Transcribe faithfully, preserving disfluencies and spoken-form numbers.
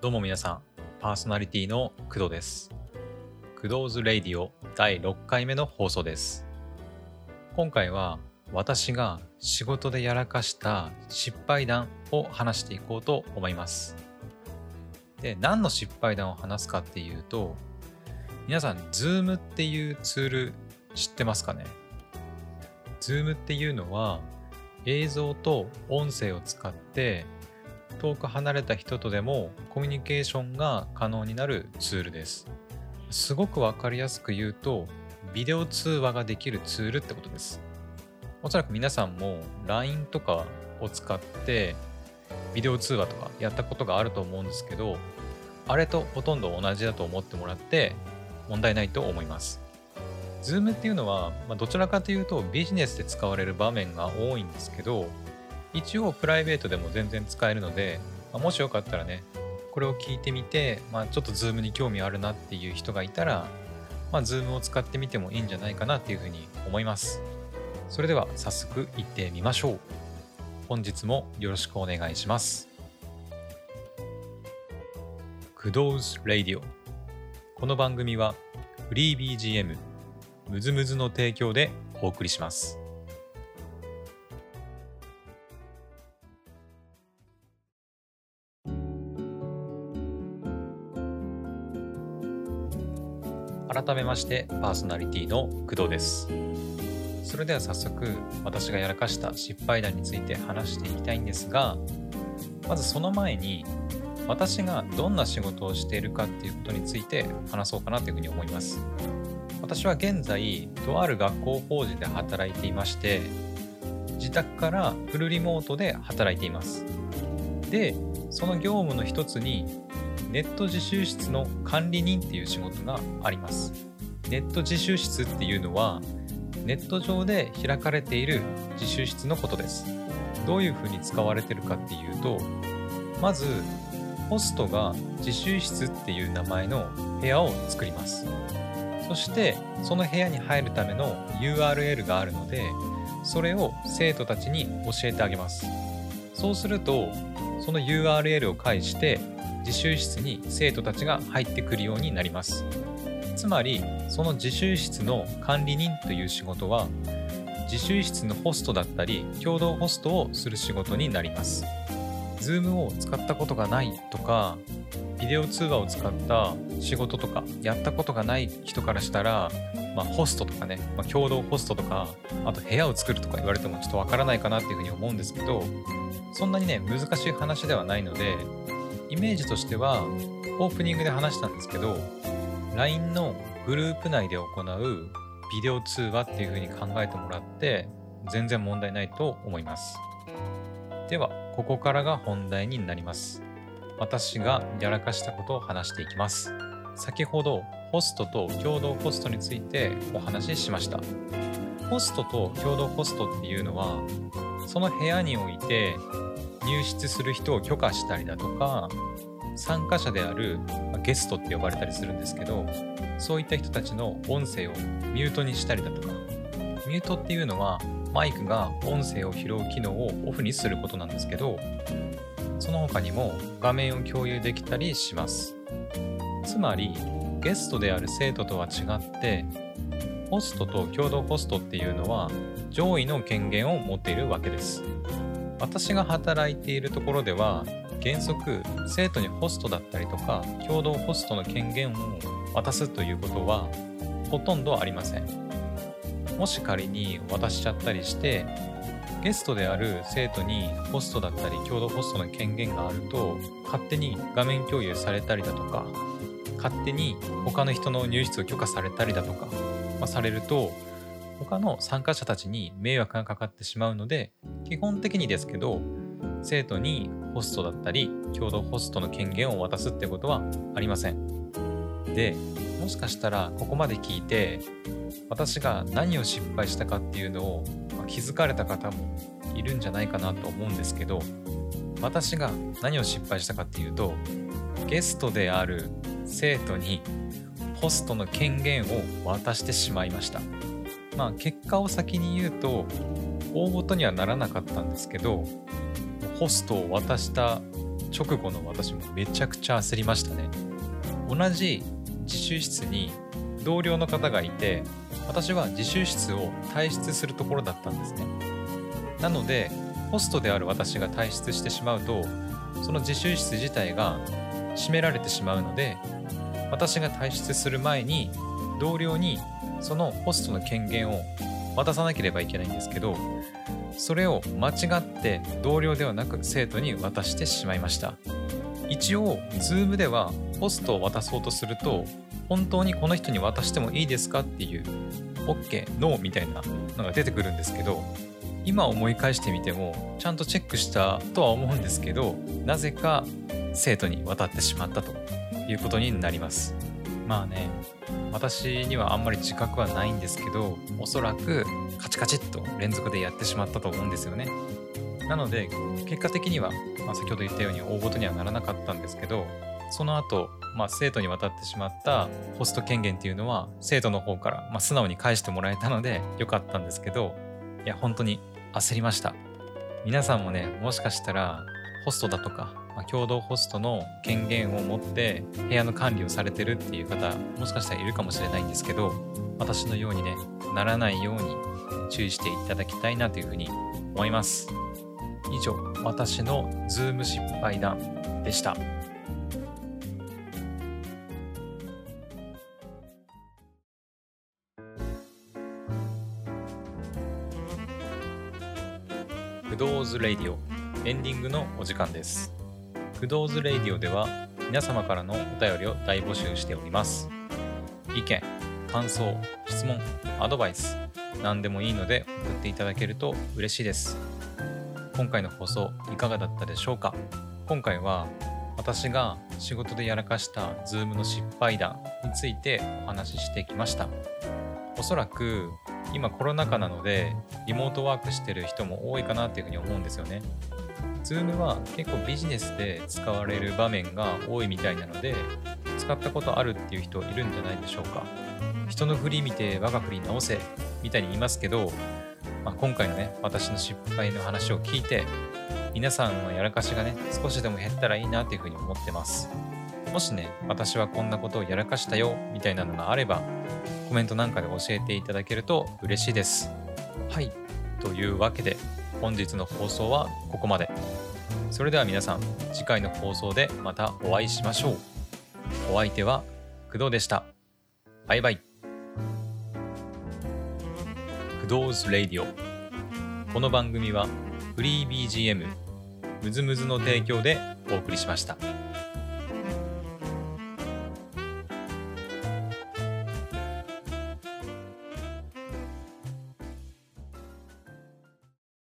どうも皆さん、パーソナリティの工藤です。工藤ズレイディオだいろっかいめの放送です。今回は私が仕事でやらかした失敗談を話していこうと思います。で、何の失敗談を話すかっていうと、皆さん Zoom っていうツール知ってますかね？ Zoom っていうのは映像と音声を使って遠く離れた人とでもコミュニケーションが可能になるツールです。すごくわかりやすく言うと、ビデオ通話ができるツールってことです。おそらく皆さんも ライン とかを使ってビデオ通話とかやったことがあると思うんですけど、あれとほとんど同じだと思ってもらって問題ないと思います。Zoom っていうのは、まあ、どちらかというとビジネスで使われる場面が多いんですけど、一応プライベートでも全然使えるので、まあ、もしよかったらね、これを聞いてみて、まあ、ちょっと Zoom に興味あるなっていう人がいたら、まあ、Zoom を使ってみてもいいんじゃないかなっていうふうに思います。それでは早速行ってみましょう。本日もよろしくお願いします。工藤レイディオ。この番組はフリー ビージーエム ムズムズの提供でお送りします。改めましてパーソナリティの工藤です。それでは早速私がやらかした失敗談について話していきたいんですが、まずその前に私がどんな仕事をしているかっていうことについて話そうかなというふうに思います。私は現在とある学校法人で働いていまして、自宅からフルリモートで働いています。で、その業務の一つにネット自習室の管理人っていう仕事があります。ネット自習室っていうのはネット上で開かれている自習室のことです。どういうふうに使われてるかっていうと、まずホストが自習室っていう名前の部屋を作ります。そしてその部屋に入るための ユーアールエル があるので、それを生徒たちに教えてあげます。そうするとその ユーアールエル を介して自習室に生徒たちが入ってくるようになります。つまりその自習室の管理人という仕事は自習室のホストだったり共同ホストをする仕事になります。Zoom を使ったことがないとか、ビデオ通話を使った仕事とかやったことがない人からしたら、まあ、ホストとかね、まあ、共同ホストとか、あと部屋を作るとか言われてもちょっとわからないかなっていうふうに思うんですけど、そんなにね難しい話ではないので、イメージとしてはオープニングで話したんですけど、 ライン のグループ内で行うビデオ通話っていうふうに考えてもらって全然問題ないと思います。ではここからが本題になります。私がやらかしたことを話していきます。先ほどホストと共同ホストについてお話ししました。ホストと共同ホストっていうのはその部屋において入室する人を許可したりだとか、参加者であるゲストって呼ばれたりするんですけど、そういった人たちの音声をミュートにしたりだとか、ミュートっていうのはマイクが音声を拾う機能をオフにすることなんですけど、その他にも画面を共有できたりします。つまりゲストである生徒とは違って、ホストと共同ホストっていうのは上位の権限を持っているわけです。私が働いているところでは原則生徒にホストだったりとか共同ホストの権限を渡すということはほとんどありません。もし仮に渡しちゃったりしてゲストである生徒にホストだったり共同ホストの権限があると、勝手に画面共有されたりだとか、勝手に他の人の入室を許可されたりだとか、まあ、されると他の参加者たちに迷惑がかかってしまうので、基本的にですけど生徒にホストだったり共同ホストの権限を渡すってことはありません。で、もしかしたらここまで聞いて私が何を失敗したかっていうのを気づかれた方もいるんじゃないかなと思うんですけど、私が何を失敗したかっていうと、ゲストである生徒にホストの権限を渡してしまいました。まあ、結果を先に言うと大事にはならなかったんですけど、ホストを渡した直後の私もめちゃくちゃ焦りましたね。同じ自習室に同僚の方がいて、私は自習室を退出するところだったんですね。なのでホストである私が退出してしまうと、その自習室自体が閉められてしまうので、私が退出する前に同僚にそのホストの権限を渡さなければいけないんですけど、それを間違って同僚ではなく生徒に渡してしまいました。一応 Zoom ではホストを渡そうとすると、本当にこの人に渡してもいいですかっていう OK、ノー みたいなのが出てくるんですけど、今思い返してみてもちゃんとチェックしたとは思うんですけど、なぜか生徒に渡ってしまったということになります。まあね、私にはあんまり自覚はないんですけど、おそらくカチカチっと連続でやってしまったと思うんですよね。なので結果的には、まあ、先ほど言ったように大事にはならなかったんですけど、その後、まあ、生徒に渡ってしまったホスト権限っていうのは生徒の方から、まあ、素直に返してもらえたので良かったんですけど、いや本当に焦りました。皆さんもね、もしかしたらホストだとか共同ホストの権限を持って部屋の管理をされてるっていう方、もしかしたらいるかもしれないんですけど、私のようにね、ならないように注意していただきたいなというふうに思います。以上、私の Zoom 失敗談でした。クドーズレディオエンディングのお時間です。クドーズレディオでは皆様からのお便りを大募集しております。意見、感想、質問、アドバイス、何でもいいので送っていただけると嬉しいです。今回の放送いかがだったでしょうか。今回は私が仕事でやらかした Zoom の失敗談についてお話ししてきました。おそらく今コロナ禍なのでリモートワークしてる人も多いかなというふうに思うんですよね。Zoom は結構ビジネスで使われる場面が多いみたいなので、使ったことあるっていう人いるんじゃないでしょうか。人の振り見て我が振り直せみたいに言いますけど、まあ、今回のね、私の失敗の話を聞いて、皆さんのやらかしがね、少しでも減ったらいいなっていうふうに思ってます。もしね、私はこんなことをやらかしたよみたいなのがあれば、コメントなんかで教えていただけると嬉しいです。はい、というわけで本日の放送はここまで。それでは皆さん、次回の放送でまたお会いしましょう。お相手は工藤でした。バイバイ。工藤 's Radio。 この番組はフリー ビージーエム ムズムズの提供でお送りしました。